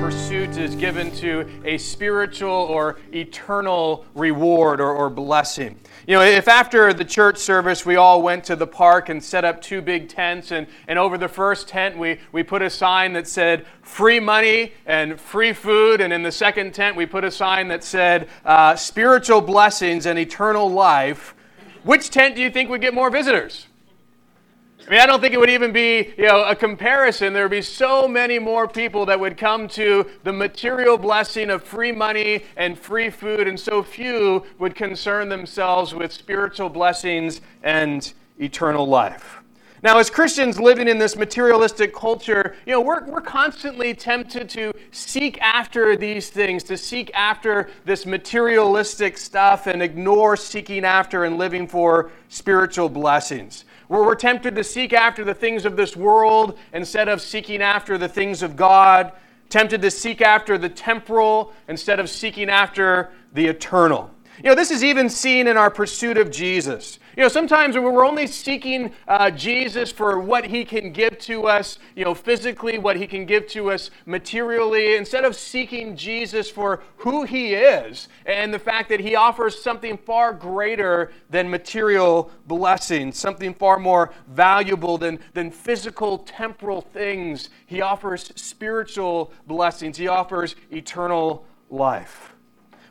Pursuit is given to a spiritual or eternal reward or blessing. You know, if after the church service we all went to the park and set up two big tents, and over the first tent we put a sign that said free money and free food, and in the second tent we put a sign that said spiritual blessings and eternal life, which tent do you think would get more visitors? I mean, I don't think it would even be, you know, a comparison. There would be so many more people that would come to the material blessing of free money and free food, and so few would concern themselves with spiritual blessings and eternal life. Now, as Christians living in this materialistic culture, you know, we're constantly tempted to seek after these things, to seek after this materialistic stuff and ignore seeking after and living for spiritual blessings. Where we're tempted to seek after the things of this world instead of seeking after the things of God, tempted to seek after the temporal instead of seeking after the eternal. You know, this is even seen in our pursuit of Jesus. You know, sometimes when we're only seeking Jesus for what he can give to us, you know, physically, what he can give to us materially, instead of seeking Jesus for who he is and the fact that he offers something far greater than material blessings, something far more valuable than physical, temporal things. He offers spiritual blessings. He offers eternal life.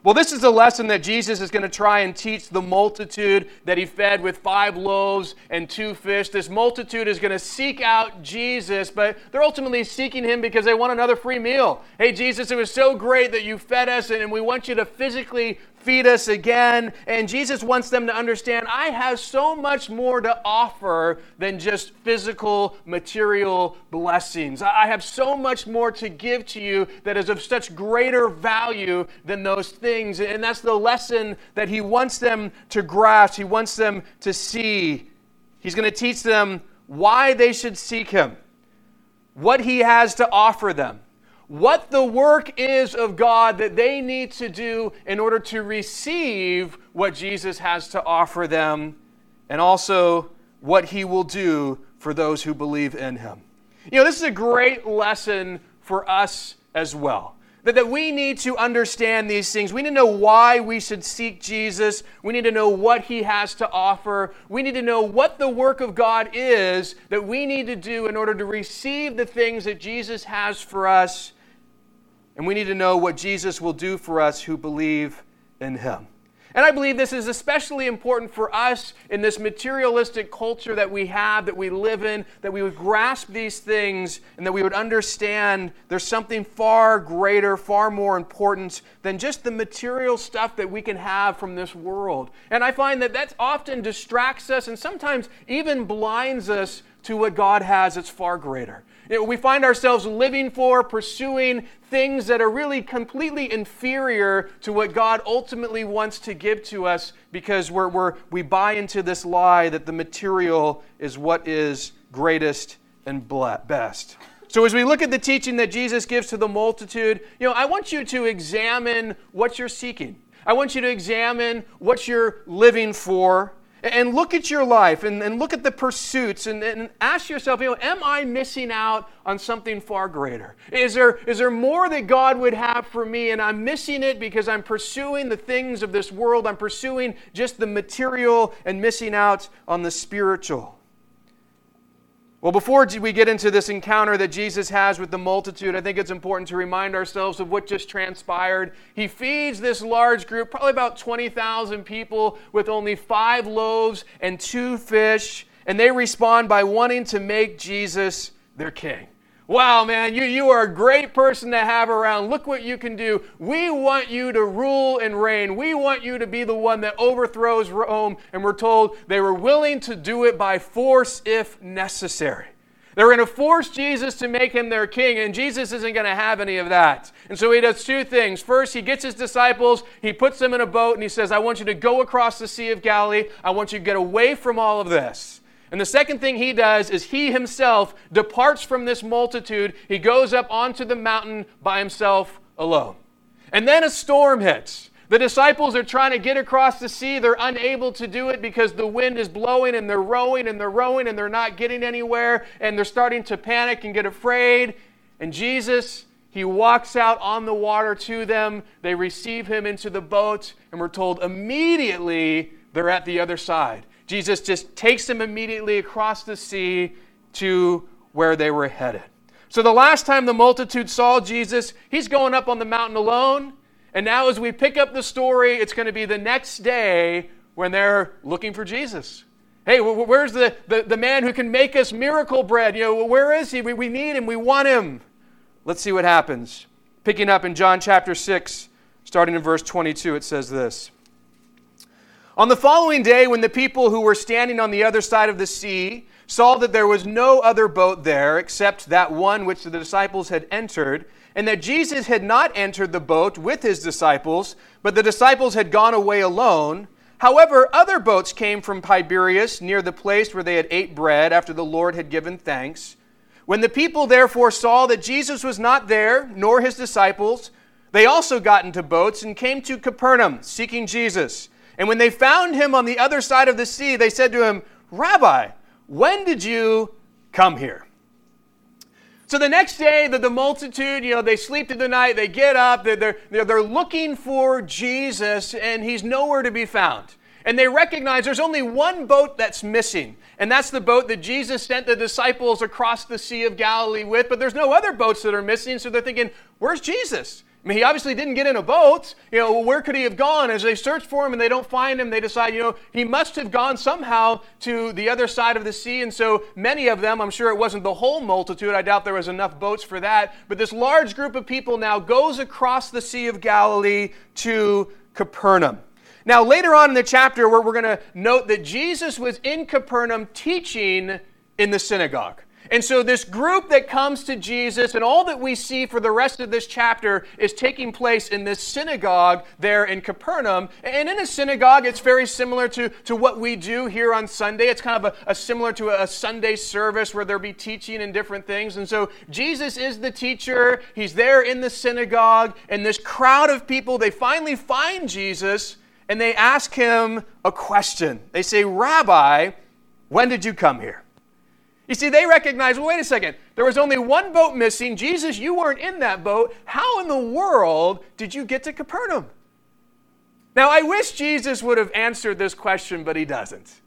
Well, this is the lesson that Jesus is going to try and teach the multitude that he fed with 5 loaves and 2 fish. This multitude is going to seek out Jesus, but they're ultimately seeking him because they want another free meal. Hey, Jesus, it was so great that you fed us, and we want you to physically feed us again. And Jesus wants them to understand, I have so much more to offer than just physical, material blessings. I have so much more to give to you that is of such greater value than those things. And that's the lesson that he wants them to grasp. He wants them to see. He's going to teach them why they should seek him, what he has to offer them, what the work is of God that they need to do in order to receive what Jesus has to offer them, and also what he will do for those who believe in him. You know, this is a great lesson for us as well, that we need to understand these things. We need to know why we should seek Jesus. We need to know what he has to offer. We need to know what the work of God is that we need to do in order to receive the things that Jesus has for us. And we need to know what Jesus will do for us who believe in him. And I believe this is especially important for us in this materialistic culture that we have, that we live in, that we would grasp these things and that we would understand there's something far greater, far more important than just the material stuff that we can have from this world. And I find that often distracts us and sometimes even blinds us to what God has that's far greater. You know, we find ourselves living for, pursuing things that are really completely inferior to what God ultimately wants to give to us because we buy into this lie that the material is what is greatest and best. So as we look at the teaching that Jesus gives to the multitude, you know, I want you to examine what you're seeking. I want you to examine what you're living for. And look at your life and look at the pursuits and ask yourself, you know, am I missing out on something far greater? Is there more that God would have for me and I'm missing it because I'm pursuing the things of this world? I'm pursuing just the material and missing out on the spiritual. Well, before we get into this encounter that Jesus has with the multitude, I think it's important to remind ourselves of what just transpired. He feeds this large group, probably about 20,000 people, with only 5 loaves and 2 fish, and they respond by wanting to make Jesus their king. Wow, man, you are a great person to have around. Look what you can do. We want you to rule and reign. We want you to be the one that overthrows Rome. And we're told they were willing to do it by force if necessary. They were going to force Jesus to make him their king, and Jesus isn't going to have any of that. And so he does two things. First, he gets his disciples, he puts them in a boat, and he says, I want you to go across the Sea of Galilee. I want you to get away from all of this. And the second thing he does is he himself departs from this multitude. He goes up onto the mountain by himself alone. And then a storm hits. The disciples are trying to get across the sea. They're unable to do it because the wind is blowing and they're rowing and they're rowing and they're not getting anywhere. And they're starting to panic and get afraid. And Jesus, he walks out on the water to them. They receive him into the boat. And we're told immediately they're at the other side. Jesus just takes them immediately across the sea to where they were headed. So the last time the multitude saw Jesus, he's going up on the mountain alone. And now as we pick up the story, it's going to be the next day when they're looking for Jesus. Hey, where's the man who can make us miracle bread? You know, where is he? We need him. We want him. Let's see what happens. Picking up in John chapter 6, starting in verse 22, it says this. On the following day, when the people who were standing on the other side of the sea saw that there was no other boat there except that one which the disciples had entered, and that Jesus had not entered the boat with his disciples, but the disciples had gone away alone. However, other boats came from Tiberias near the place where they had ate bread after the Lord had given thanks. When the people therefore saw that Jesus was not there, nor his disciples, they also got into boats and came to Capernaum, seeking Jesus. And when they found him on the other side of the sea, they said to him, Rabbi, when did you come here? So the next day, the multitude, they sleep through the night, they get up, they're looking for Jesus, and he's nowhere to be found. And they recognize there's only one boat that's missing, and that's the boat that Jesus sent the disciples across the Sea of Galilee with, but there's no other boats that are missing, so they're thinking, where's Jesus? I mean, he obviously didn't get in a boat. Where could he have gone? As they search for him and they don't find him, they decide, he must have gone somehow to the other side of the sea. And so many of them, I'm sure it wasn't the whole multitude. I doubt there was enough boats for that. But this large group of people now goes across the Sea of Galilee to Capernaum. Now, later on in the chapter, where we're going to note that Jesus was in Capernaum teaching in the synagogue. And so this group that comes to Jesus, and all that we see for the rest of this chapter is taking place in this synagogue there in Capernaum. And in a synagogue, it's very similar to what we do here on Sunday. It's kind of a similar to a Sunday service where there'll be teaching and different things. And so Jesus is the teacher. He's there in the synagogue. And this crowd of people, they finally find Jesus, and they ask him a question. They say, Rabbi, when did you come here? You see, they recognize, wait a second, there was only one boat missing. Jesus, you weren't in that boat. How in the world did you get to Capernaum? Now, I wish Jesus would have answered this question, but he doesn't.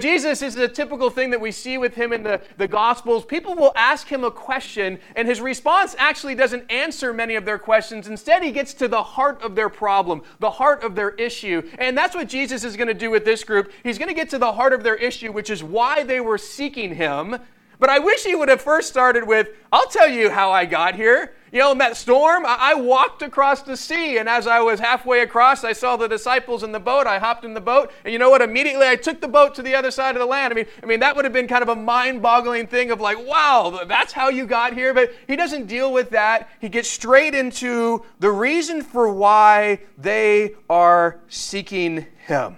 Jesus is the typical thing that we see with him in the Gospels. People will ask him a question, and his response actually doesn't answer many of their questions. Instead, he gets to the heart of their problem, the heart of their issue. And that's what Jesus is going to do with this group. He's going to get to the heart of their issue, which is why they were seeking him. But I wish he would have first started with, I'll tell you how I got here. In that storm, I walked across the sea, and as I was halfway across, I saw the disciples in the boat. I hopped in the boat, and you know what? Immediately, I took the boat to the other side of the land. I mean, that would have been kind of a mind-boggling thing of like, wow, that's how you got here. But he doesn't deal with that. He gets straight into the reason for why they are seeking him.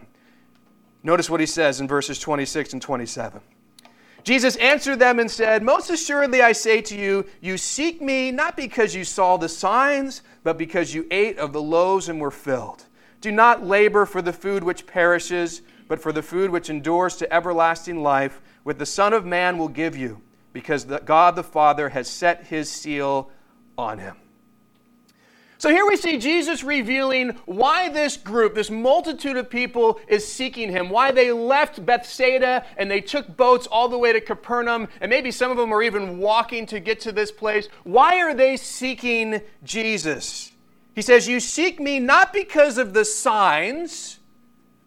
Notice what he says in verses 26 and 27. Jesus answered them and said, Most assuredly I say to you, you seek me not because you saw the signs, but because you ate of the loaves and were filled. Do not labor for the food which perishes, but for the food which endures to everlasting life, which the Son of Man will give you, because God the Father has set his seal on him. So here we see Jesus revealing why this group, this multitude of people is seeking him, why they left Bethsaida and they took boats all the way to Capernaum, and maybe some of them are even walking to get to this place. Why are they seeking Jesus? He says, you seek me not because of the signs,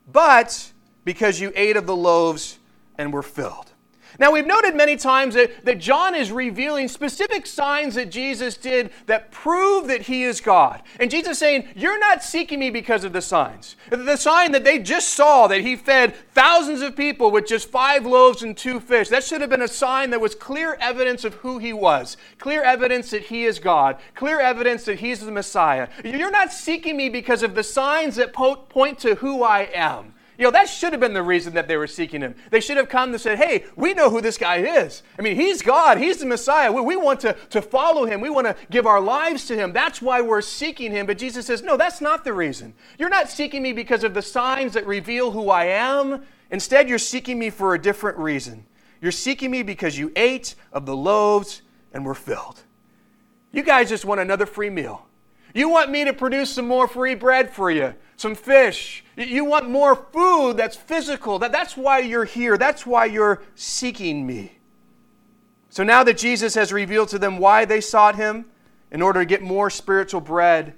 but because you ate of the loaves and were filled. Now, we've noted many times that John is revealing specific signs that Jesus did that prove that he is God. And Jesus is saying, you're not seeking me because of the signs. The sign that they just saw, that he fed thousands of people with just 5 loaves and 2 fish, that should have been a sign that was clear evidence of who he was, clear evidence that he is God, clear evidence that he's the Messiah. You're not seeking me because of the signs that point to who I am. You know, that should have been the reason that they were seeking him. They should have come and said, hey, we know who this guy is. I mean, he's God. He's the Messiah. We want to follow him. We want to give our lives to him. That's why we're seeking him. But Jesus says, no, that's not the reason. You're not seeking me because of the signs that reveal who I am. Instead, you're seeking me for a different reason. You're seeking me because you ate of the loaves and were filled. You guys just want another free meal. You want me to produce some more free bread for you, some fish. You want more food that's physical. That's why you're here. That's why you're seeking me. So now that Jesus has revealed to them why they sought him in order to get more spiritual bread,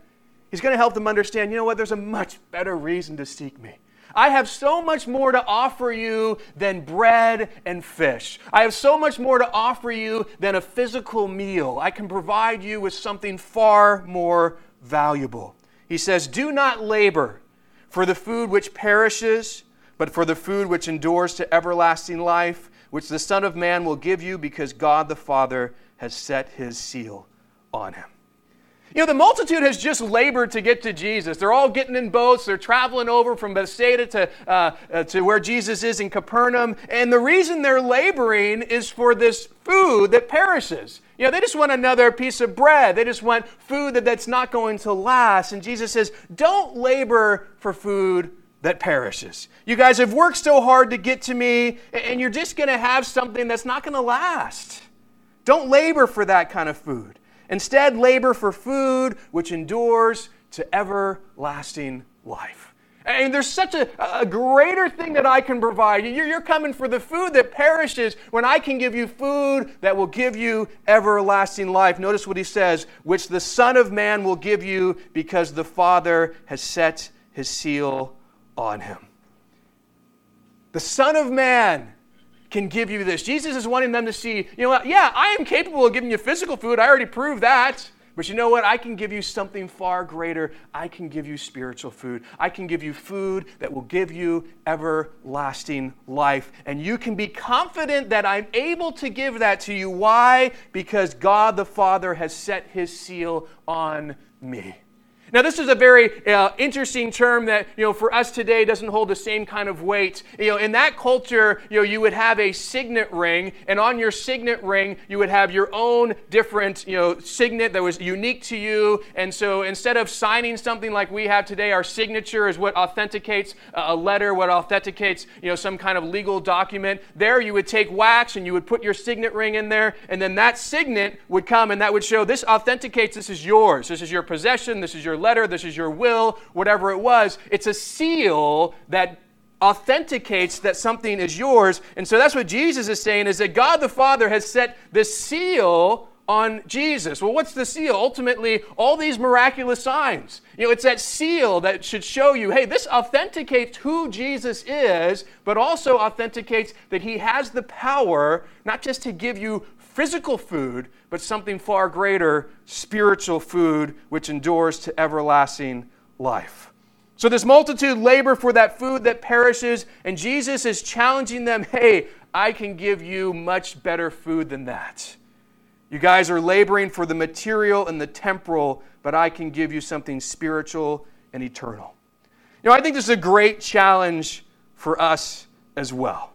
he's going to help them understand, you know what, there's a much better reason to seek me. I have so much more to offer you than bread and fish. I have so much more to offer you than a physical meal. I can provide you with something far more valuable. He says, do not labor for the food which perishes, but for the food which endures to everlasting life, which the Son of Man will give you, because God the Father has set his seal on him. You know, the multitude has just labored to get to Jesus. They're all getting in boats. They're traveling over from Bethsaida to where Jesus is in Capernaum. And the reason they're laboring is for this food that perishes. You know, they just want another piece of bread. They just want food that's not going to last. And Jesus says, don't labor for food that perishes. You guys have worked so hard to get to me, and you're just going to have something that's not going to last. Don't labor for that kind of food. Instead, labor for food which endures to everlasting life. And there's such a greater thing that I can provide. You're coming for the food that perishes when I can give you food that will give you everlasting life. Notice what he says, which the Son of Man will give you, because the Father has set his seal on him. The Son of Man can give you this. Jesus is wanting them to see, you know what, yeah, I am capable of giving you physical food. I already proved that. But you know what? I can give you something far greater. I can give you spiritual food. I can give you food that will give you everlasting life. And you can be confident that I'm able to give that to you. Why? Because God the Father has set his seal on me. Now, this is a very interesting term that, you know, for us today doesn't hold the same kind of weight. You know, in that culture, you know, you would have a signet ring, and on your signet ring, you would have your own different, you know, signet that was unique to you. And so instead of signing something like we have today, our signature is what authenticates a letter, what authenticates, you know, some kind of legal document. There, you would take wax and you would put your signet ring in there, and then that signet would come and that would show this authenticates, this is yours, this is your possession, this is your letter, this is your will, whatever it was. It's a seal that authenticates that something is yours. And so that's what Jesus is saying, is that God the Father has set this seal on Jesus. Well, what's the seal? Ultimately, all these miraculous signs. You know, it's that seal that should show you, hey, this authenticates who Jesus is, but also authenticates that he has the power not just to give you physical food, but something far greater, spiritual food, which endures to everlasting life. So this multitude labor for that food that perishes, and Jesus is challenging them, hey, I can give you much better food than that. You guys are laboring for the material and the temporal, but I can give you something spiritual and eternal. You know, I think this is a great challenge for us as well.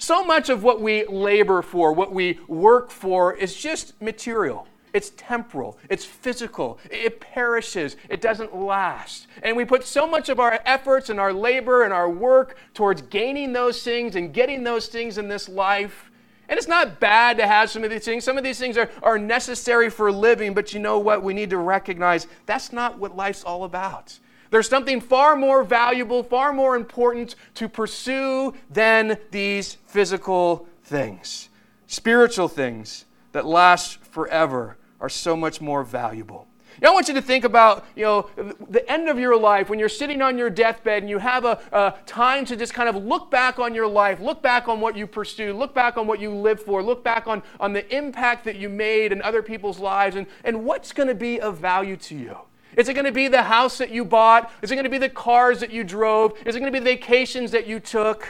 So much of what we labor for, what we work for, is just material. It's temporal. It's physical. It perishes. It doesn't last. And we put so much of our efforts and our labor and our work towards gaining those things and getting those things in this life. And it's not bad to have some of these things. Some of these things are necessary for living, but you know what? We need to recognize that's not what life's all about. There's something far more valuable, far more important to pursue than these physical things. Spiritual things that last forever are so much more valuable. Now, I want you to think about, the end of your life when you're sitting on your deathbed and you have a time to just kind of look back on your life, look back on what you pursued, look back on what you lived for, look back on the impact that you made in other people's lives, and what's going to be of value to you. Is it going to be the house that you bought? Is it going to be the cars that you drove? Is it going to be the vacations that you took?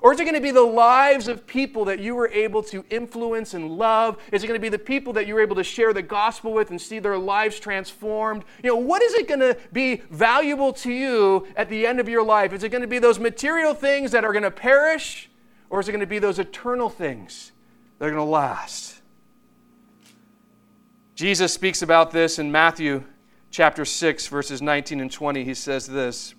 Or is it going to be the lives of people that you were able to influence and love? Is it going to be the people that you were able to share the gospel with and see their lives transformed? What is it going to be valuable to you at the end of your life? Is it going to be those material things that are going to perish? Or is it going to be those eternal things that are going to last? Jesus speaks about this in Matthew chapter 6, verses 19 and 20. He says this: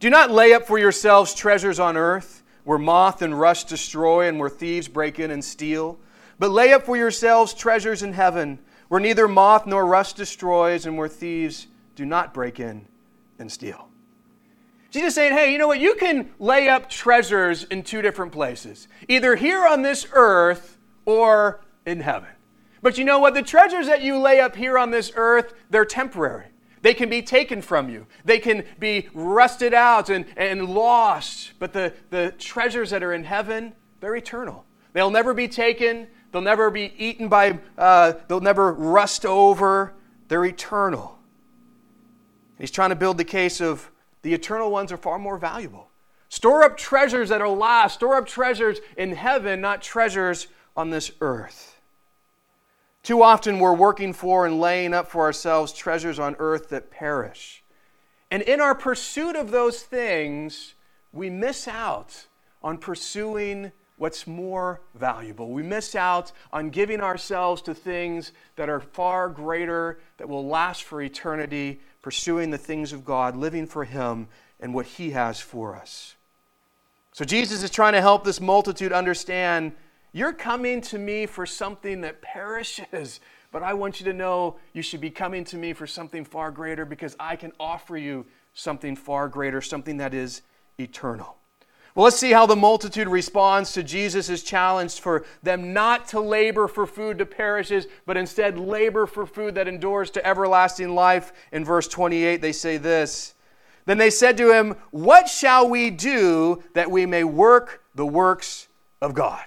"Do not lay up for yourselves treasures on earth, where moth and rust destroy and where thieves break in and steal. But lay up for yourselves treasures in heaven, where neither moth nor rust destroys and where thieves do not break in and steal." Jesus is saying, hey, you know what? You can lay up treasures in two different places, either here on this earth or in heaven. But you know what? The treasures that you lay up here on this earth, they're temporary. They can be taken from you. They can be rusted out and lost. But the treasures that are in heaven, they're eternal. They'll never be taken. They'll never be eaten by, they'll never rust over. They're eternal. And he's trying to build the case of the eternal ones are far more valuable. Store up treasures that are last. Store up treasures in heaven, not treasures on this earth. Too often we're working for and laying up for ourselves treasures on earth that perish. And in our pursuit of those things, we miss out on pursuing what's more valuable. We miss out on giving ourselves to things that are far greater, that will last for eternity, pursuing the things of God, living for Him and what He has for us. So Jesus is trying to help this multitude understand, you're coming to me for something that perishes, but I want you to know you should be coming to me for something far greater, because I can offer you something far greater, something that is eternal. Well, let's see how the multitude responds to Jesus' challenge for them not to labor for food that perishes, but instead labor for food that endures to everlasting life. In verse 28, they say this: "Then they said to him, 'What shall we do that we may work the works of God?'"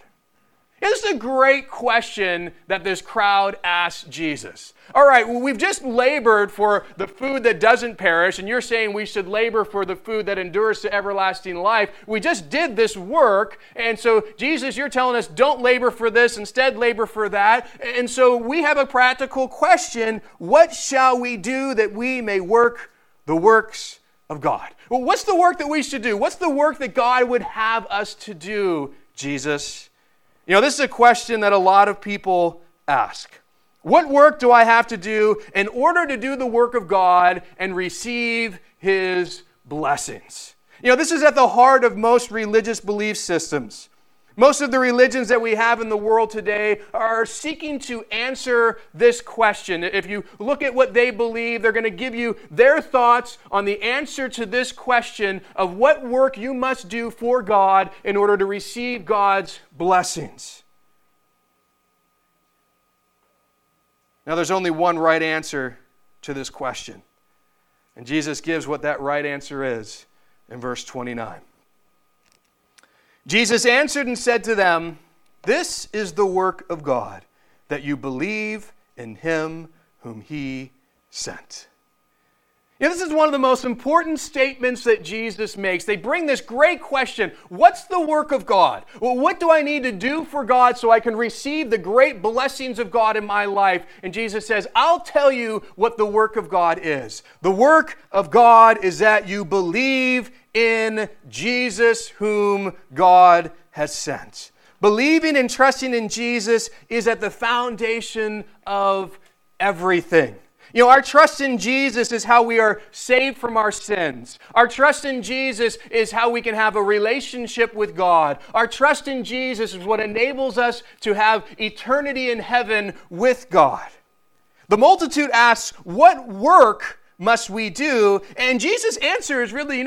This is a great question that this crowd asked Jesus. All right, well, we've just labored for the food that doesn't perish, and you're saying we should labor for the food that endures to everlasting life. We just did this work, and so, Jesus, you're telling us don't labor for this, instead labor for that. And so we have a practical question: what shall we do that we may work the works of God? Well, what's the work that we should do? What's the work that God would have us to do, Jesus? This is a question that a lot of people ask. What work do I have to do in order to do the work of God and receive His blessings? This is at the heart of most religious belief systems. Most of the religions that we have in the world today are seeking to answer this question. If you look at what they believe, they're going to give you their thoughts on the answer to this question of what work you must do for God in order to receive God's blessings. Now, there's only one right answer to this question, and Jesus gives what that right answer is in verse 29. Jesus answered and said to them, "This is the work of God, that you believe in Him whom He sent." This is one of the most important statements that Jesus makes. They bring this great question: what's the work of God? Well, what do I need to do for God so I can receive the great blessings of God in my life? And Jesus says, I'll tell you what the work of God is. The work of God is that you believe in Jesus whom God has sent. Believing and trusting in Jesus is at the foundation of everything. Our trust in Jesus is how we are saved from our sins. Our trust in Jesus is how we can have a relationship with God. Our trust in Jesus is what enables us to have eternity in heaven with God. The multitude asks, what work must we do? And Jesus' answer is really,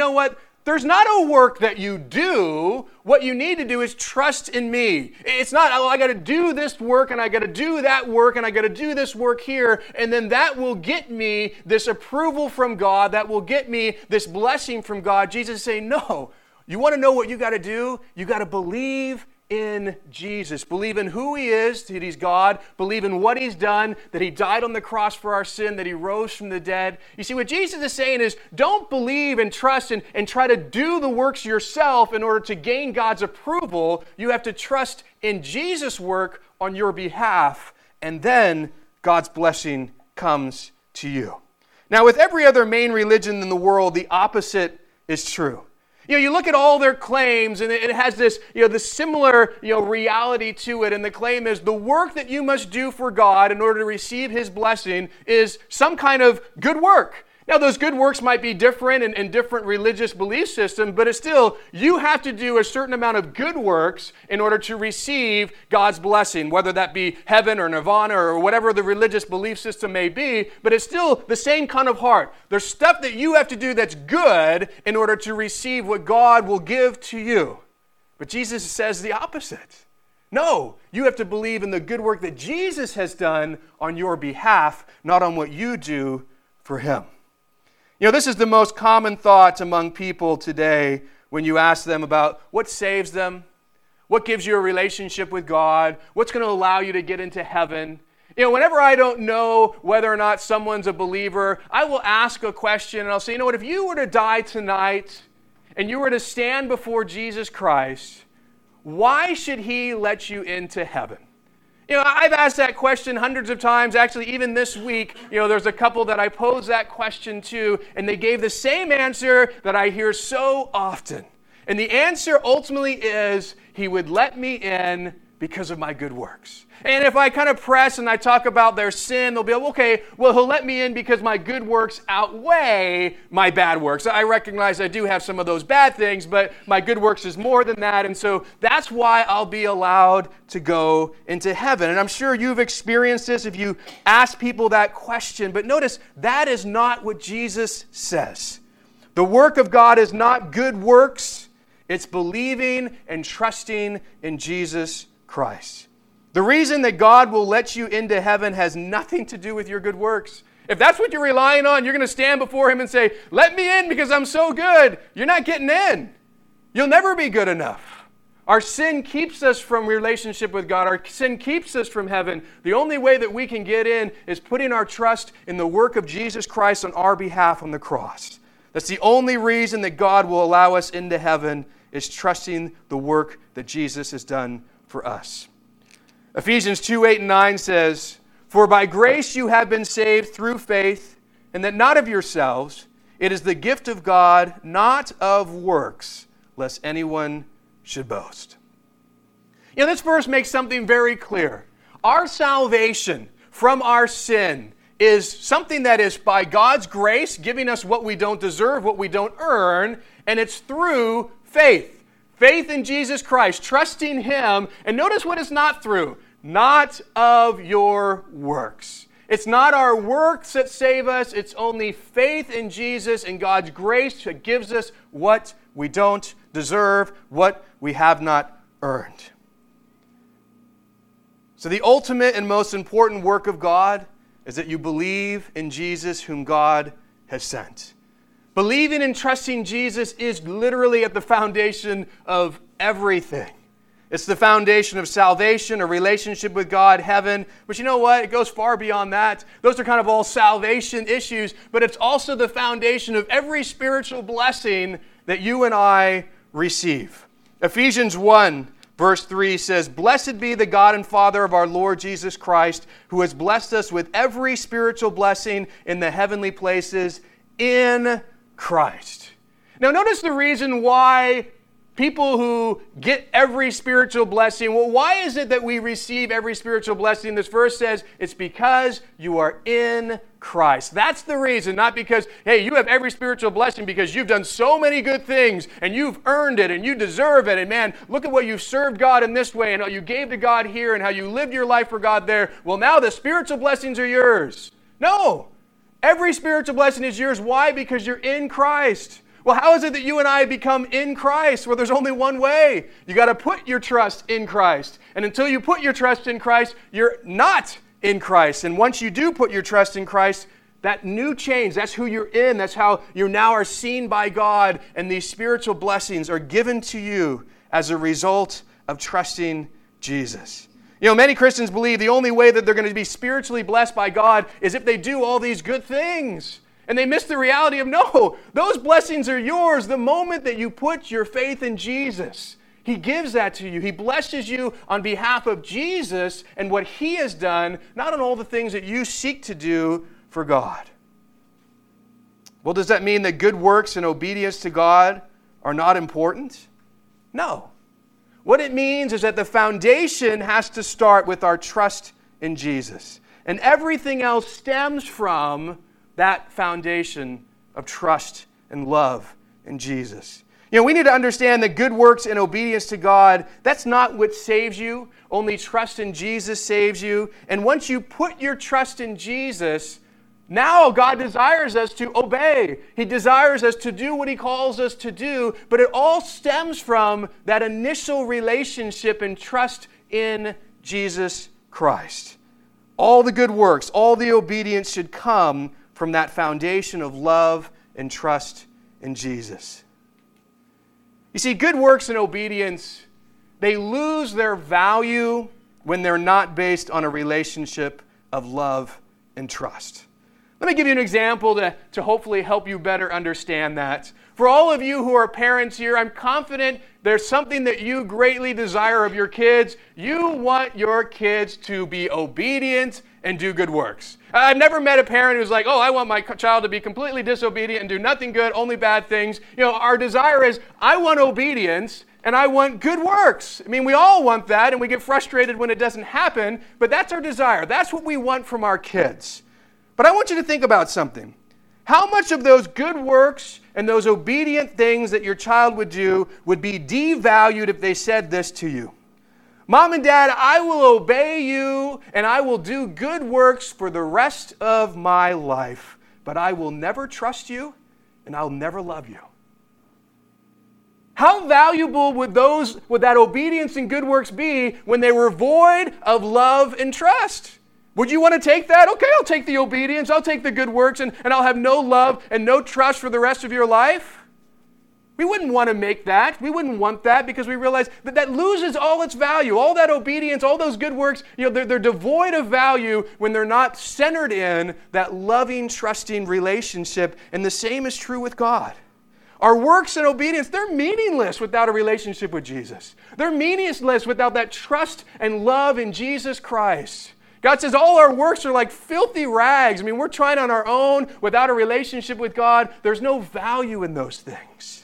There's not a work that you do. What you need to do is trust in me. It's not, oh, I got to do this work, and I got to do that work, and I got to do this work here, and then that will get me this approval from God. That will get me this blessing from God. Jesus is saying, no, you want to know what you got to do? You got to believe in Jesus. Believe in who he is, that he's God. Believe in what he's done, that he died on the cross for our sin, that he rose from the dead. You see, what Jesus is saying is, don't believe and trust and try to do the works yourself in order to gain God's approval. You have to trust in Jesus' work on your behalf, and then God's blessing comes to you. Now, with every other main religion in the world, the opposite is true. You know, you look at all their claims, and it has this, this similar, reality to it. And the claim is the work that you must do for God in order to receive his blessing is some kind of good work. Now, those good works might be different in different religious belief systems, but it's still, you have to do a certain amount of good works in order to receive God's blessing, whether that be heaven or nirvana or whatever the religious belief system may be, but it's still the same kind of heart. There's stuff that you have to do that's good in order to receive what God will give to you. But Jesus says the opposite. No, you have to believe in the good work that Jesus has done on your behalf, not on what you do for him. You know, this is the most common thought among people today when you ask them about what saves them, what gives you a relationship with God, what's going to allow you to get into heaven. You know, whenever I don't know whether or not someone's a believer, I will ask a question and I'll say, you know what, if you were to die tonight and you were to stand before Jesus Christ, why should he let you into heaven? You know, I've asked that question hundreds of times. Actually, even this week, there's a couple that I posed that question to, and they gave the same answer that I hear so often. And the answer ultimately is, he would let me in because of my good works. And if I kind of press and I talk about their sin, they'll be like, okay, well, he'll let me in because my good works outweigh my bad works. I recognize I do have some of those bad things, but my good works is more than that. And so that's why I'll be allowed to go into heaven. And I'm sure you've experienced this if you ask people that question. But notice, that is not what Jesus says. The work of God is not good works. It's believing and trusting in Jesus Christ. The reason that God will let you into heaven has nothing to do with your good works. If that's what you're relying on, you're going to stand before him and say, let me in because I'm so good. You're not getting in. You'll never be good enough. Our sin keeps us from relationship with God. Our sin keeps us from heaven. The only way that we can get in is putting our trust in the work of Jesus Christ on our behalf on the cross. That's the only reason that God will allow us into heaven, is trusting the work that Jesus has done for us. Ephesians 2:8-9 says, "For by grace you have been saved through faith, and that not of yourselves. It is the gift of God, not of works, lest anyone should boast." You know, this verse makes something very clear. Our salvation from our sin is something that is by God's grace, giving us what we don't deserve, what we don't earn, and it's through faith. Faith in Jesus Christ, trusting him. And notice what it's not through. Not of your works. It's not our works that save us. It's only faith in Jesus and God's grace that gives us what we don't deserve, what we have not earned. So the ultimate and most important work of God is that you believe in Jesus, whom God has sent. Believing and trusting Jesus is literally at the foundation of everything. It's the foundation of salvation, a relationship with God, heaven. But you know what? It goes far beyond that. Those are kind of all salvation issues, but it's also the foundation of every spiritual blessing that you and I receive. Ephesians 1, verse 3 says, "Blessed be the God and Father of our Lord Jesus Christ, who has blessed us with every spiritual blessing in the heavenly places in Christ." Now notice the reason why people who get every spiritual blessing, well, why is it that we receive every spiritual blessing? This verse says it's because you are in Christ. That's the reason, not because, hey, you have every spiritual blessing because you've done so many good things and you've earned it and you deserve it. And man, look at what you've served God in this way and how you gave to God here and how you lived your life for God there. Well, now the spiritual blessings are yours. No. Every spiritual blessing is yours. Why? Because you're in Christ. Well, how is it that you and I become in Christ? Well, there's only one way. You got to put your trust in Christ. And until you put your trust in Christ, you're not in Christ. And once you do put your trust in Christ, that new change, that's who you're in. That's how you now are seen by God. And these spiritual blessings are given to you as a result of trusting Jesus. You know, many Christians believe the only way that they're going to be spiritually blessed by God is if they do all these good things. And they miss the reality of, no, those blessings are yours the moment that you put your faith in Jesus. He gives that to you. He blesses you on behalf of Jesus and what He has done, not on all the things that you seek to do for God. Well, does that mean that good works and obedience to God are not important? No. What it means is that the foundation has to start with our trust in Jesus. And everything else stems from that foundation of trust and love in Jesus. You know, we need to understand that good works and obedience to God, that's not what saves you. Only trust in Jesus saves you. And once you put your trust in Jesus, now God desires us to obey. He desires us to do what He calls us to do. But it all stems from that initial relationship and trust in Jesus Christ. All the good works, all the obedience should come from that foundation of love and trust in Jesus. You see, good works and obedience, they lose their value when they're not based on a relationship of love and trust. Let me give you an example to hopefully help you better understand that. For all of you who are parents here, I'm confident there's something that you greatly desire of your kids. You want your kids to be obedient and do good works. I've never met a parent who's like, oh, I want my child to be completely disobedient and do nothing good, only bad things. You know, our desire is, I want obedience and I want good works. I mean, we all want that, and we get frustrated when it doesn't happen, but that's our desire. That's what we want from our kids. But I want you to think about something. How much of those good works and those obedient things that your child would do would be devalued if they said this to you? Mom and Dad, I will obey you and I will do good works for the rest of my life, but I will never trust you and I'll never love you. How valuable would that obedience and good works be when they were void of love and trust? Would you want to take that? Okay, I'll take the obedience, I'll take the good works, and I'll have no love and no trust for the rest of your life? We wouldn't want to make that. We wouldn't want that because we realize that loses all its value. All that obedience, all those good works, you know, they're devoid of value when they're not centered in that loving, trusting relationship. And the same is true with God. Our works and obedience, they're meaningless without a relationship with Jesus. They're meaningless without that trust and love in Jesus Christ. God says all our works are like filthy rags. I mean, we're trying on our own without a relationship with God. There's no value in those things.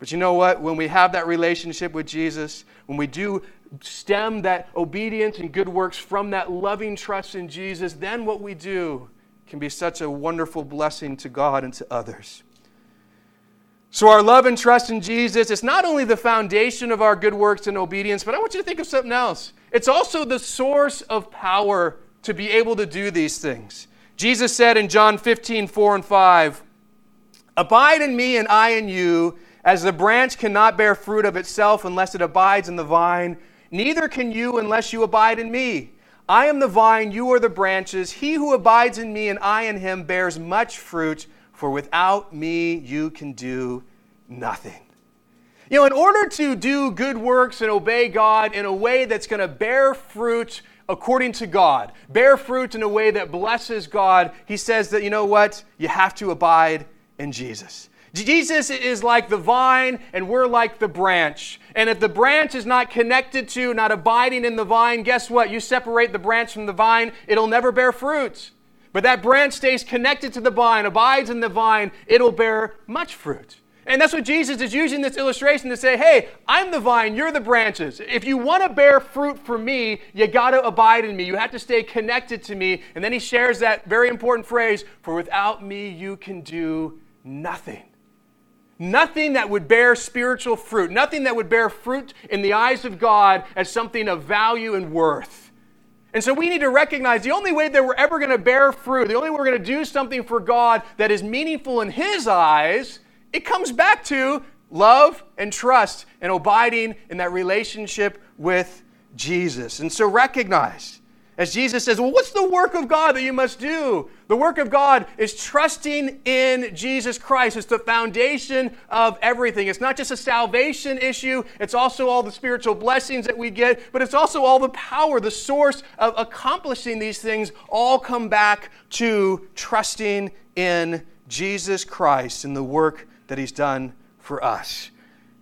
But you know what? When we have that relationship with Jesus, when we do stem that obedience and good works from that loving trust in Jesus, then what we do can be such a wonderful blessing to God and to others. So our love and trust in Jesus is not only the foundation of our good works and obedience, but I want you to think of something else. It's also the source of power to be able to do these things. Jesus said in John 15:4-5, "Abide in me and I in you, as the branch cannot bear fruit of itself unless it abides in the vine, neither can you unless you abide in me. I am the vine, you are the branches. He who abides in me and I in him bears much fruit, for without me you can do nothing." You know, in order to do good works and obey God in a way that's going to bear fruit according to God, bear fruit in a way that blesses God, He says that, you know what? You have to abide in Jesus. Jesus is like the vine and we're like the branch. And if the branch is not connected to, not abiding in the vine, guess what? You separate the branch from the vine, it'll never bear fruit. But that branch stays connected to the vine, abides in the vine, it'll bear much fruit. And that's what Jesus is using this illustration to say, hey, I'm the vine, you're the branches. If you want to bear fruit for me, you got to abide in me. You have to stay connected to me. And then He shares that very important phrase, for without me you can do nothing. Nothing that would bear spiritual fruit, nothing that would bear fruit in the eyes of God as something of value and worth. And so we need to recognize the only way that we're ever going to bear fruit, the only way we're going to do something for God that is meaningful in His eyes It comes back to love and trust and abiding in that relationship with Jesus. And so recognize, as Jesus says, well, what's the work of God that you must do? The work of God is trusting in Jesus Christ. It's the foundation of everything. It's not just a salvation issue. It's also all the spiritual blessings that we get, but it's also all the power, the source of accomplishing these things all come back to trusting in Jesus Christ and the work that he's done for us.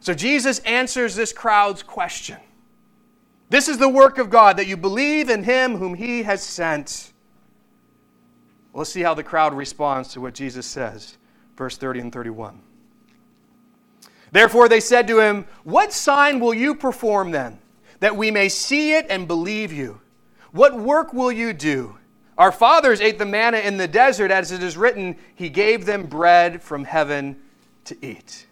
So Jesus answers this crowd's question. This is the work of God, that you believe in him whom he has sent. Well, let's see how the crowd responds to what Jesus says. Verse 30 and 31. Therefore they said to him, what sign will you perform then, that we may see it and believe you? What work will you do? Our fathers ate the manna in the desert, as it is written, he gave them bread from heaven to eat.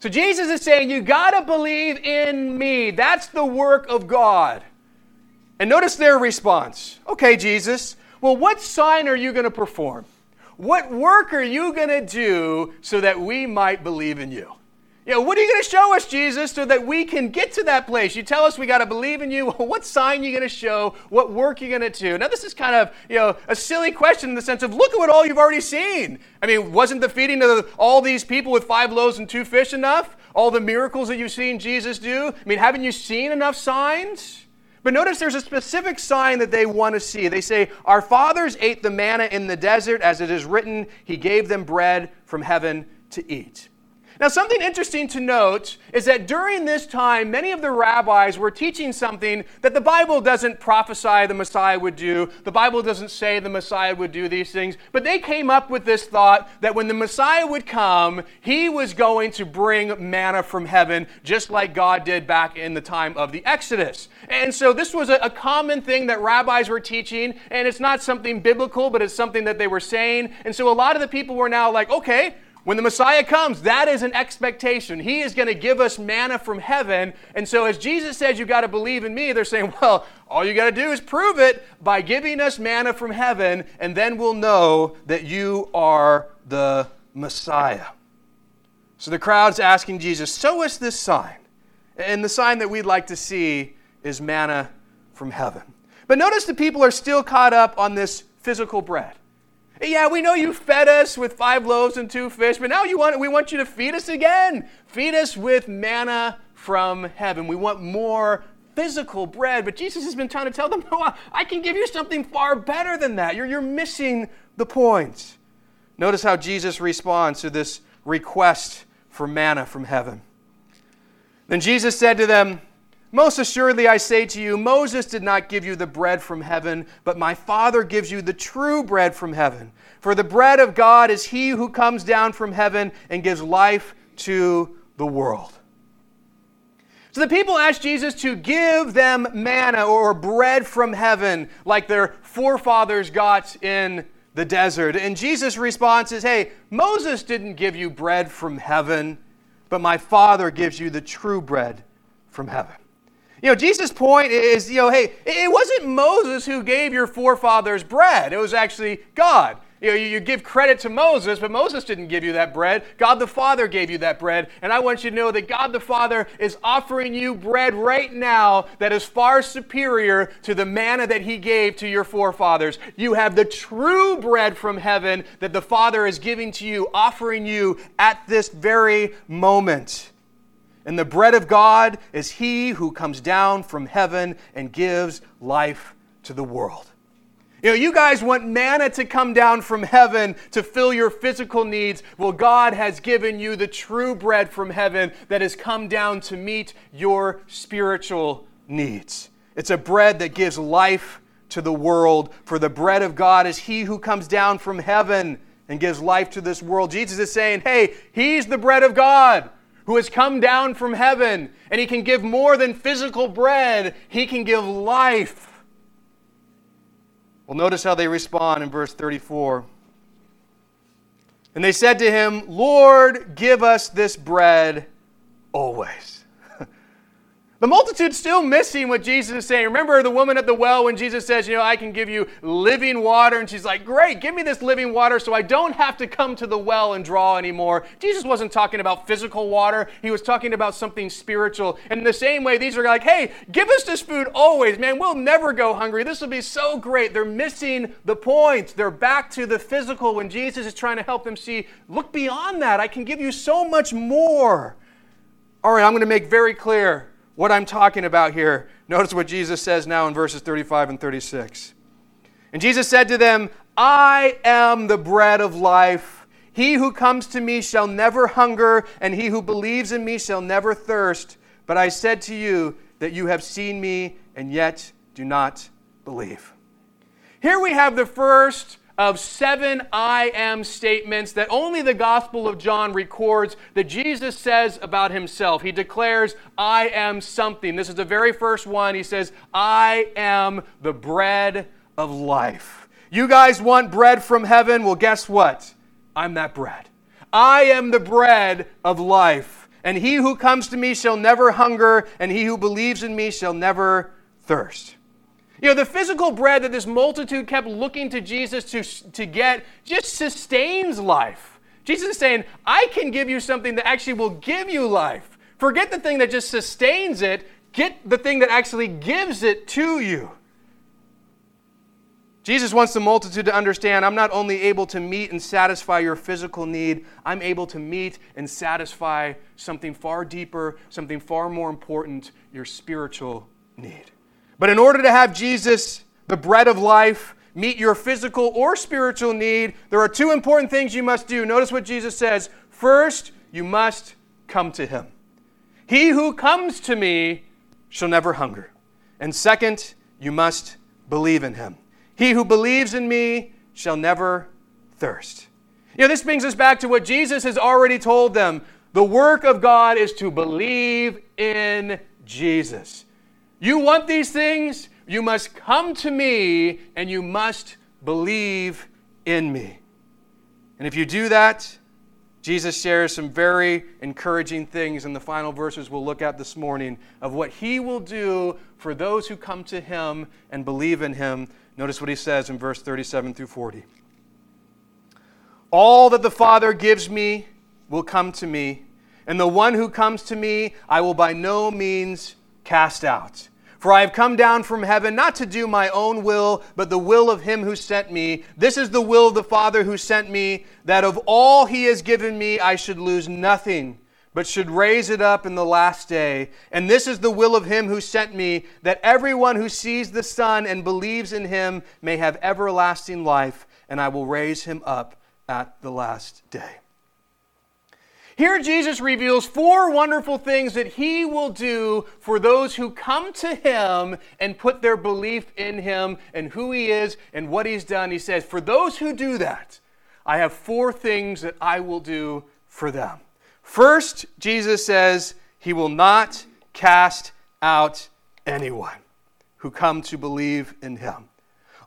So Jesus is saying, you got to believe in me. That's the work of God. And notice their response. Okay, Jesus, well, what sign are you going to perform? What work are you going to do so that we might believe in you? You know, what are you going to show us, Jesus, so that we can get to that place? You tell us we got to believe in you. What sign are you going to show? What work are you going to do? Now, this is kind of, a silly question in the sense of, look at what all you've already seen. I mean, wasn't the feeding of all these people with 5 loaves and 2 fish enough? All the miracles that you've seen Jesus do? I mean, haven't you seen enough signs? But notice there's a specific sign that they want to see. They say, our fathers ate the manna in the desert, as it is written, he gave them bread from heaven to eat. Now, something interesting to note is that during this time, many of the rabbis were teaching something that the Bible doesn't prophesy the Messiah would do. The Bible doesn't say the Messiah would do these things. But they came up with this thought that when the Messiah would come, he was going to bring manna from heaven, just like God did back in the time of the Exodus. And so this was a common thing that rabbis were teaching, and it's not something biblical, but it's something that they were saying. And so a lot of the people were now like, okay, when the Messiah comes, that is an expectation. He is going to give us manna from heaven. And so as Jesus says, you got to believe in me, they're saying, well, all you got to do is prove it by giving us manna from heaven, and then we'll know that you are the Messiah. So the crowd's asking Jesus, show us this sign. And the sign that we'd like to see is manna from heaven. But notice the people are still caught up on this physical bread. Yeah, we know you fed us with 5 loaves and 2 fish, but now we want you to feed us again. Feed us with manna from heaven. We want more physical bread. But Jesus has been trying to tell them, no, I can give you something far better than that. You're missing the point. Notice how Jesus responds to this request for manna from heaven. Then Jesus said to them, most assuredly, I say to you, Moses did not give you the bread from heaven, but my Father gives you the true bread from heaven. For the bread of God is he who comes down from heaven and gives life to the world. So the people asked Jesus to give them manna or bread from heaven like their forefathers got in the desert. And Jesus' response is, hey, Moses didn't give you bread from heaven, but my Father gives you the true bread from heaven. Jesus' point is, hey, it wasn't Moses who gave your forefathers bread. It was actually God. You give credit to Moses, but Moses didn't give you that bread. God the Father gave you that bread. And I want you to know that God the Father is offering you bread right now that is far superior to the manna that he gave to your forefathers. You have the true bread from heaven that the Father is giving to you, offering you at this very moment. And the bread of God is he who comes down from heaven and gives life to the world. You guys want manna to come down from heaven to fill your physical needs. Well, God has given you the true bread from heaven that has come down to meet your spiritual needs. It's a bread that gives life to the world. For the bread of God is he who comes down from heaven and gives life to this world. Jesus is saying, hey, he's the bread of God who has come down from heaven, and he can give more than physical bread. He can give life. Well, notice how they respond in verse 34. And they said to him, Lord, give us this bread always. The multitude's still missing what Jesus is saying. Remember the woman at the well when Jesus says, you know, I can give you living water. And she's like, great, give me this living water so I don't have to come to the well and draw anymore. Jesus wasn't talking about physical water. He was talking about something spiritual. And in the same way, these are like, hey, give us this food always, man. We'll never go hungry. This will be so great. They're missing the point. They're back to the physical when Jesus is trying to help them see, look beyond that. I can give you so much more. All right, I'm going to make very clear what I'm talking about here. Notice what Jesus says now in verses 35 and 36. And Jesus said to them, I am the bread of life. He who comes to me shall never hunger, and he who believes in me shall never thirst. But I said to you that you have seen me, and yet do not believe. Here we have the first of 7 I am statements that only the Gospel of John records that Jesus says about himself. He declares, I am something. This is the very first one. He says, I am the bread of life. You guys want bread from heaven? Well, guess what? I'm that bread. I am the bread of life. And he who comes to me shall never hunger, and he who believes in me shall never thirst. You know, the physical bread that this multitude kept looking to Jesus to get just sustains life. Jesus is saying, I can give you something that actually will give you life. Forget the thing that just sustains it. Get the thing that actually gives it to you. Jesus wants the multitude to understand, I'm not only able to meet and satisfy your physical need, I'm able to meet and satisfy something far deeper, something far more important, your spiritual need. But in order to have Jesus, the bread of life, meet your physical or spiritual need, there are 2 important things you must do. Notice what Jesus says. First, you must come to him. He who comes to me shall never hunger. And second, you must believe in him. He who believes in me shall never thirst. You know, this brings us back to what Jesus has already told them. The work of God is to believe in Jesus. You want these things? You must come to me and you must believe in me. And if you do that, Jesus shares some very encouraging things in the final verses we'll look at this morning of what he will do for those who come to him and believe in him. Notice what he says in verse 37 through 40. All that the Father gives me will come to me, and the one who comes to me I will by no means cast out. For I have come down from heaven not to do my own will, but the will of him who sent me. This is the will of the Father who sent me, that of all he has given me I should lose nothing, but should raise it up in the last day. And this is the will of him who sent me, that everyone who sees the Son and believes in him may have everlasting life, and I will raise him up at the last day. Here Jesus reveals 4 wonderful things that he will do for those who come to him and put their belief in him and who he is and what he's done. He says, for those who do that, I have 4 things that I will do for them. First, Jesus says, he will not cast out anyone who come to believe in him.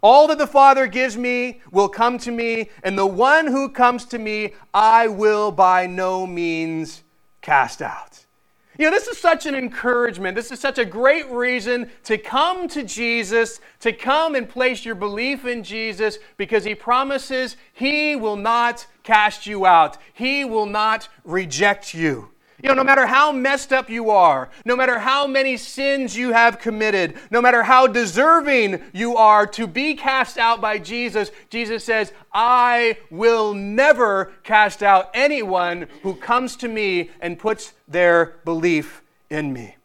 All that the Father gives me will come to me, and the one who comes to me, I will by no means cast out. You know, this is such an encouragement. This is such a great reason to come to Jesus, to come and place your belief in Jesus, because he promises he will not cast you out. He will not reject you. You know, no matter how messed up you are, no matter how many sins you have committed, no matter how deserving you are to be cast out by Jesus, Jesus says, I will never cast out anyone who comes to me and puts their belief in me.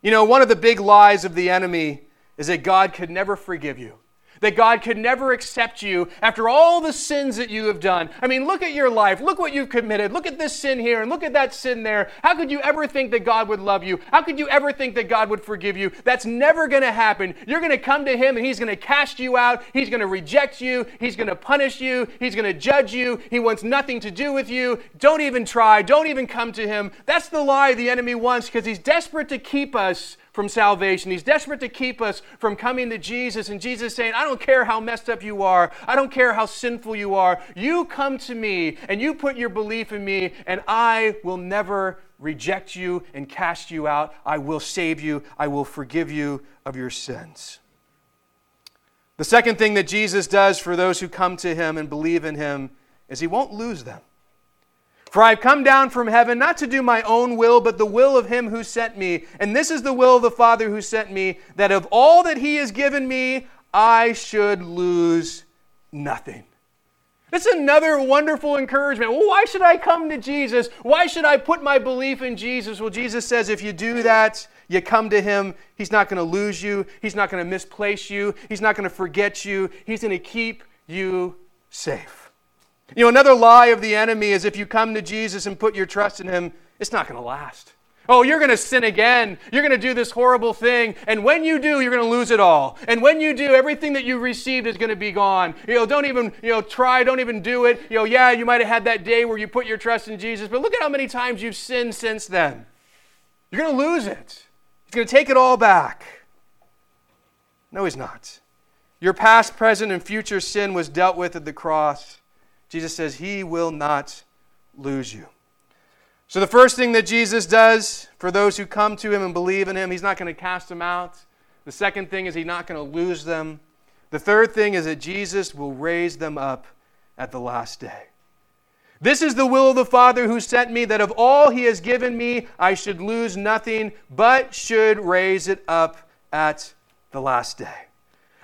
You know, one of the big lies of the enemy is that God could never forgive you. That God could never accept you after all the sins that you have done. I mean, look at your life. Look what you've committed. Look at this sin here and look at that sin there. How could you ever think that God would love you? How could you ever think that God would forgive you? That's never going to happen. You're going to come to him and he's going to cast you out. He's going to reject you. He's going to punish you. He's going to judge you. He wants nothing to do with you. Don't even try. Don't even come to him. That's the lie the enemy wants because he's desperate to keep us from salvation. He's desperate to keep us from coming to Jesus. And Jesus saying, I don't care how messed up you are. I don't care how sinful you are. You come to me and you put your belief in me and I will never reject you and cast you out. I will save you. I will forgive you of your sins. The second thing that Jesus does for those who come to him and believe in him is he won't lose them. For I have come down from heaven not to do my own will, but the will of him who sent me. And this is the will of the Father who sent me, that of all that he has given me, I should lose nothing. That's another wonderful encouragement. Well, why should I come to Jesus? Why should I put my belief in Jesus? Well, Jesus says if you do that, you come to him, he's not going to lose you. He's not going to misplace you. He's not going to forget you. He's going to keep you safe. You know, another lie of the enemy is if you come to Jesus and put your trust in him, it's not going to last. Oh, you're going to sin again. You're going to do this horrible thing. And when you do, you're going to lose it all. And when you do, everything that you received is going to be gone. You know, don't even, try. Don't even do it. You know, yeah, you might have had that day where you put your trust in Jesus, but look at how many times you've sinned since then. You're going to lose it. He's going to take it all back. No, he's not. Your past, present, and future sin was dealt with at the cross. Jesus says he will not lose you. So the first thing that Jesus does for those who come to him and believe in him, he's not going to cast them out. The second thing is he's not going to lose them. The third thing is that Jesus will raise them up at the last day. This is the will of the Father who sent me, that of all he has given me, I should lose nothing, but should raise it up at the last day.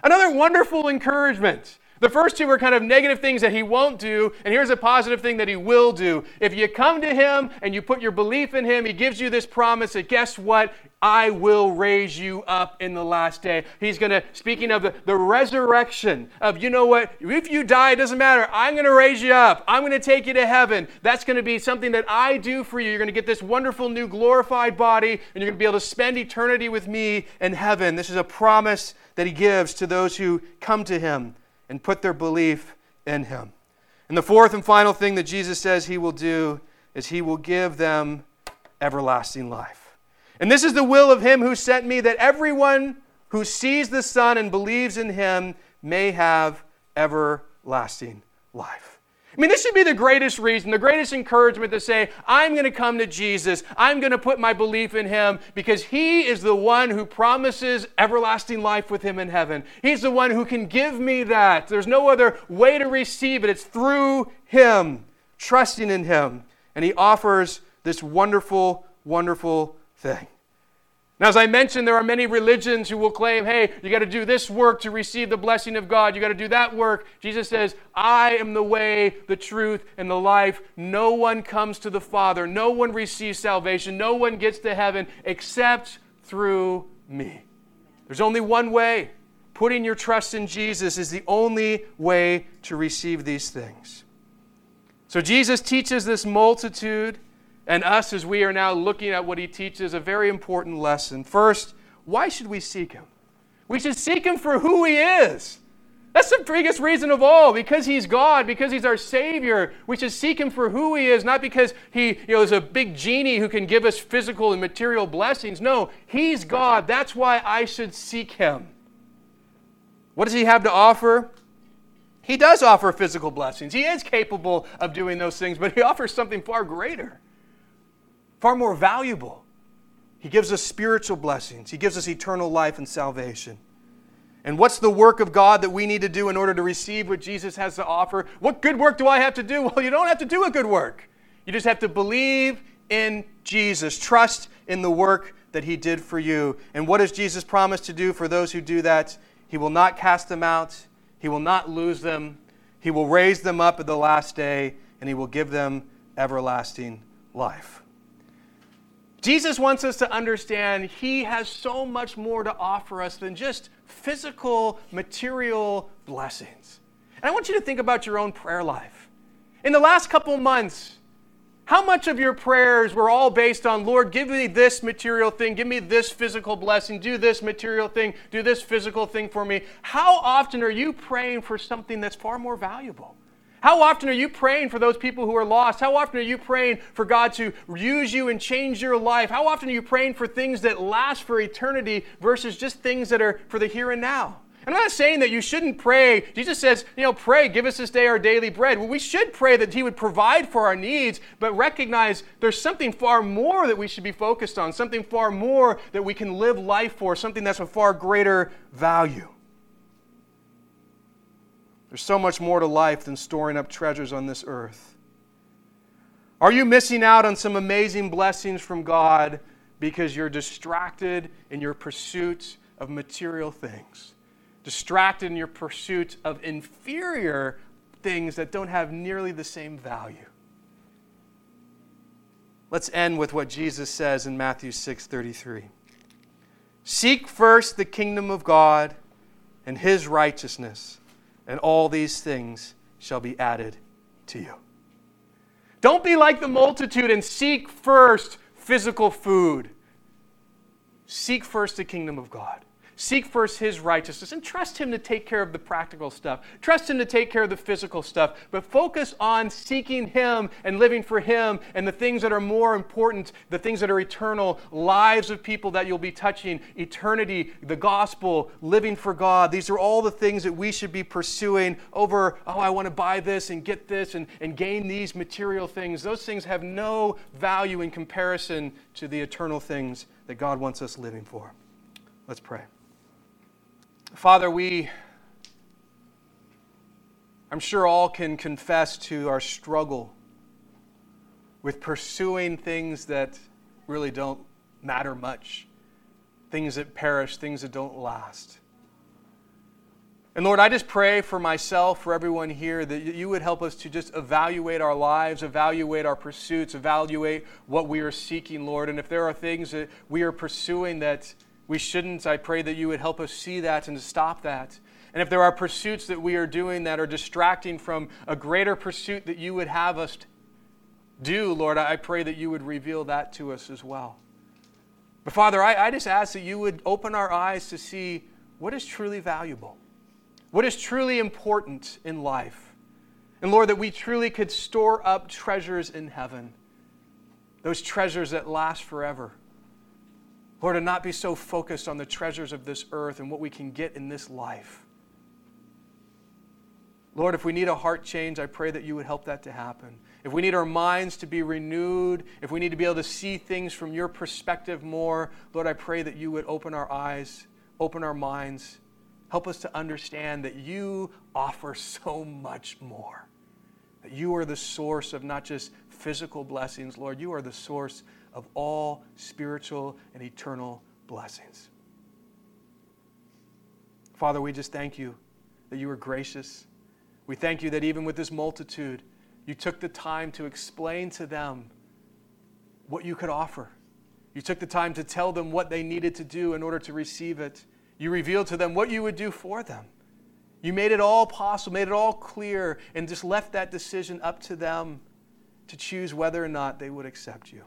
Another wonderful encouragement. The first two are kind of negative things that he won't do, and here's a positive thing that he will do. If you come to him and you put your belief in him, he gives you this promise that guess what? I will raise you up in the last day. He's going to, speaking of the resurrection of, you know what, if you die, it doesn't matter. I'm going to raise you up. I'm going to take you to heaven. That's going to be something that I do for you. You're going to get this wonderful new glorified body, and you're going to be able to spend eternity with me in heaven. This is a promise that he gives to those who come to him and put their belief in him. And the fourth and final thing that Jesus says he will do is he will give them everlasting life. And this is the will of him who sent me, that everyone who sees the Son and believes in him may have everlasting life. I mean, this should be the greatest reason, the greatest encouragement to say, I'm going to come to Jesus. I'm going to put my belief in him because he is the one who promises everlasting life with him in heaven. He's the one who can give me that. There's no other way to receive it. It's through him, trusting in him. And he offers this wonderful, wonderful thing. Now, as I mentioned, there are many religions who will claim, hey, you got to do this work to receive the blessing of God. You got to do that work. Jesus says, I am the way, the truth, and the life. No one comes to the Father. No one receives salvation. No one gets to heaven except through me. There's only one way. Putting your trust in Jesus is the only way to receive these things. So Jesus teaches this multitude, and us, as we are now looking at what he teaches, a very important lesson. First, why should we seek him? We should seek him for who he is. That's the biggest reason of all. Because he's God, because he's our Savior, we should seek him for who he is, not because he is a big genie who can give us physical and material blessings. No, he's God. That's why I should seek him. What does he have to offer? He does offer physical blessings. He is capable of doing those things, but he offers something far greater. Far more valuable. He gives us spiritual blessings. He gives us eternal life and salvation. And what's the work of God that we need to do in order to receive what Jesus has to offer? What good work do I have to do? Well, you don't have to do a good work. You just have to believe in Jesus. Trust in the work that he did for you. And what does Jesus promise to do for those who do that? He will not cast them out. He will not lose them. He will raise them up at the last day, and he will give them everlasting life. Jesus wants us to understand he has so much more to offer us than just physical, material blessings. And I want you to think about your own prayer life. In the last couple months, how much of your prayers were all based on, Lord, give me this material thing, give me this physical blessing, do this material thing, do this physical thing for me? How often are you praying for something that's far more valuable? How often are you praying for those people who are lost? How often are you praying for God to use you and change your life? How often are you praying for things that last for eternity versus just things that are for the here and now? I'm not saying that you shouldn't pray. Jesus says, you know, pray, give us this day our daily bread. Well, we should pray that he would provide for our needs, but recognize there's something far more that we should be focused on, something far more that we can live life for, something that's of far greater value. There's so much more to life than storing up treasures on this earth. Are you missing out on some amazing blessings from God because you're distracted in your pursuit of material things, distracted in your pursuit of inferior things that don't have nearly the same value? Let's end with what Jesus says in Matthew 6:33. Seek first the kingdom of God and his righteousness, and all these things shall be added to you. Don't be like the multitude and seek first physical food. Seek first the kingdom of God. Seek first his righteousness and trust him to take care of the practical stuff. Trust him to take care of the physical stuff. But focus on seeking him and living for him and the things that are more important, the things that are eternal, lives of people that you'll be touching, eternity, the gospel, living for God. These are all the things that we should be pursuing over, oh, I want to buy this and get this and gain these material things. Those things have no value in comparison to the eternal things that God wants us living for. Let's pray. Father, I'm sure all can confess to our struggle with pursuing things that really don't matter much, things that perish, things that don't last. And Lord, I just pray for myself, for everyone here, that you would help us to just evaluate our lives, evaluate our pursuits, evaluate what we are seeking, Lord. And if there are things that we are pursuing that we shouldn't, I pray that you would help us see that and to stop that. And if there are pursuits that we are doing that are distracting from a greater pursuit that you would have us do, Lord, I pray that you would reveal that to us as well. But Father, I just ask that you would open our eyes to see what is truly valuable, what is truly important in life. And Lord, that we truly could store up treasures in heaven, those treasures that last forever. Lord, and not be so focused on the treasures of this earth and what we can get in this life. Lord, if we need a heart change, I pray that you would help that to happen. If we need our minds to be renewed, if we need to be able to see things from your perspective more, Lord, I pray that you would open our eyes, open our minds, help us to understand that you offer so much more, that you are the source of not just physical blessings, Lord, you are the source of all spiritual and eternal blessings. Father, we just thank you that you are gracious. We thank you that even with this multitude, you took the time to explain to them what you could offer. You took the time to tell them what they needed to do in order to receive it. You revealed to them what you would do for them. You made it all possible, made it all clear, and just left that decision up to them to choose whether or not they would accept you.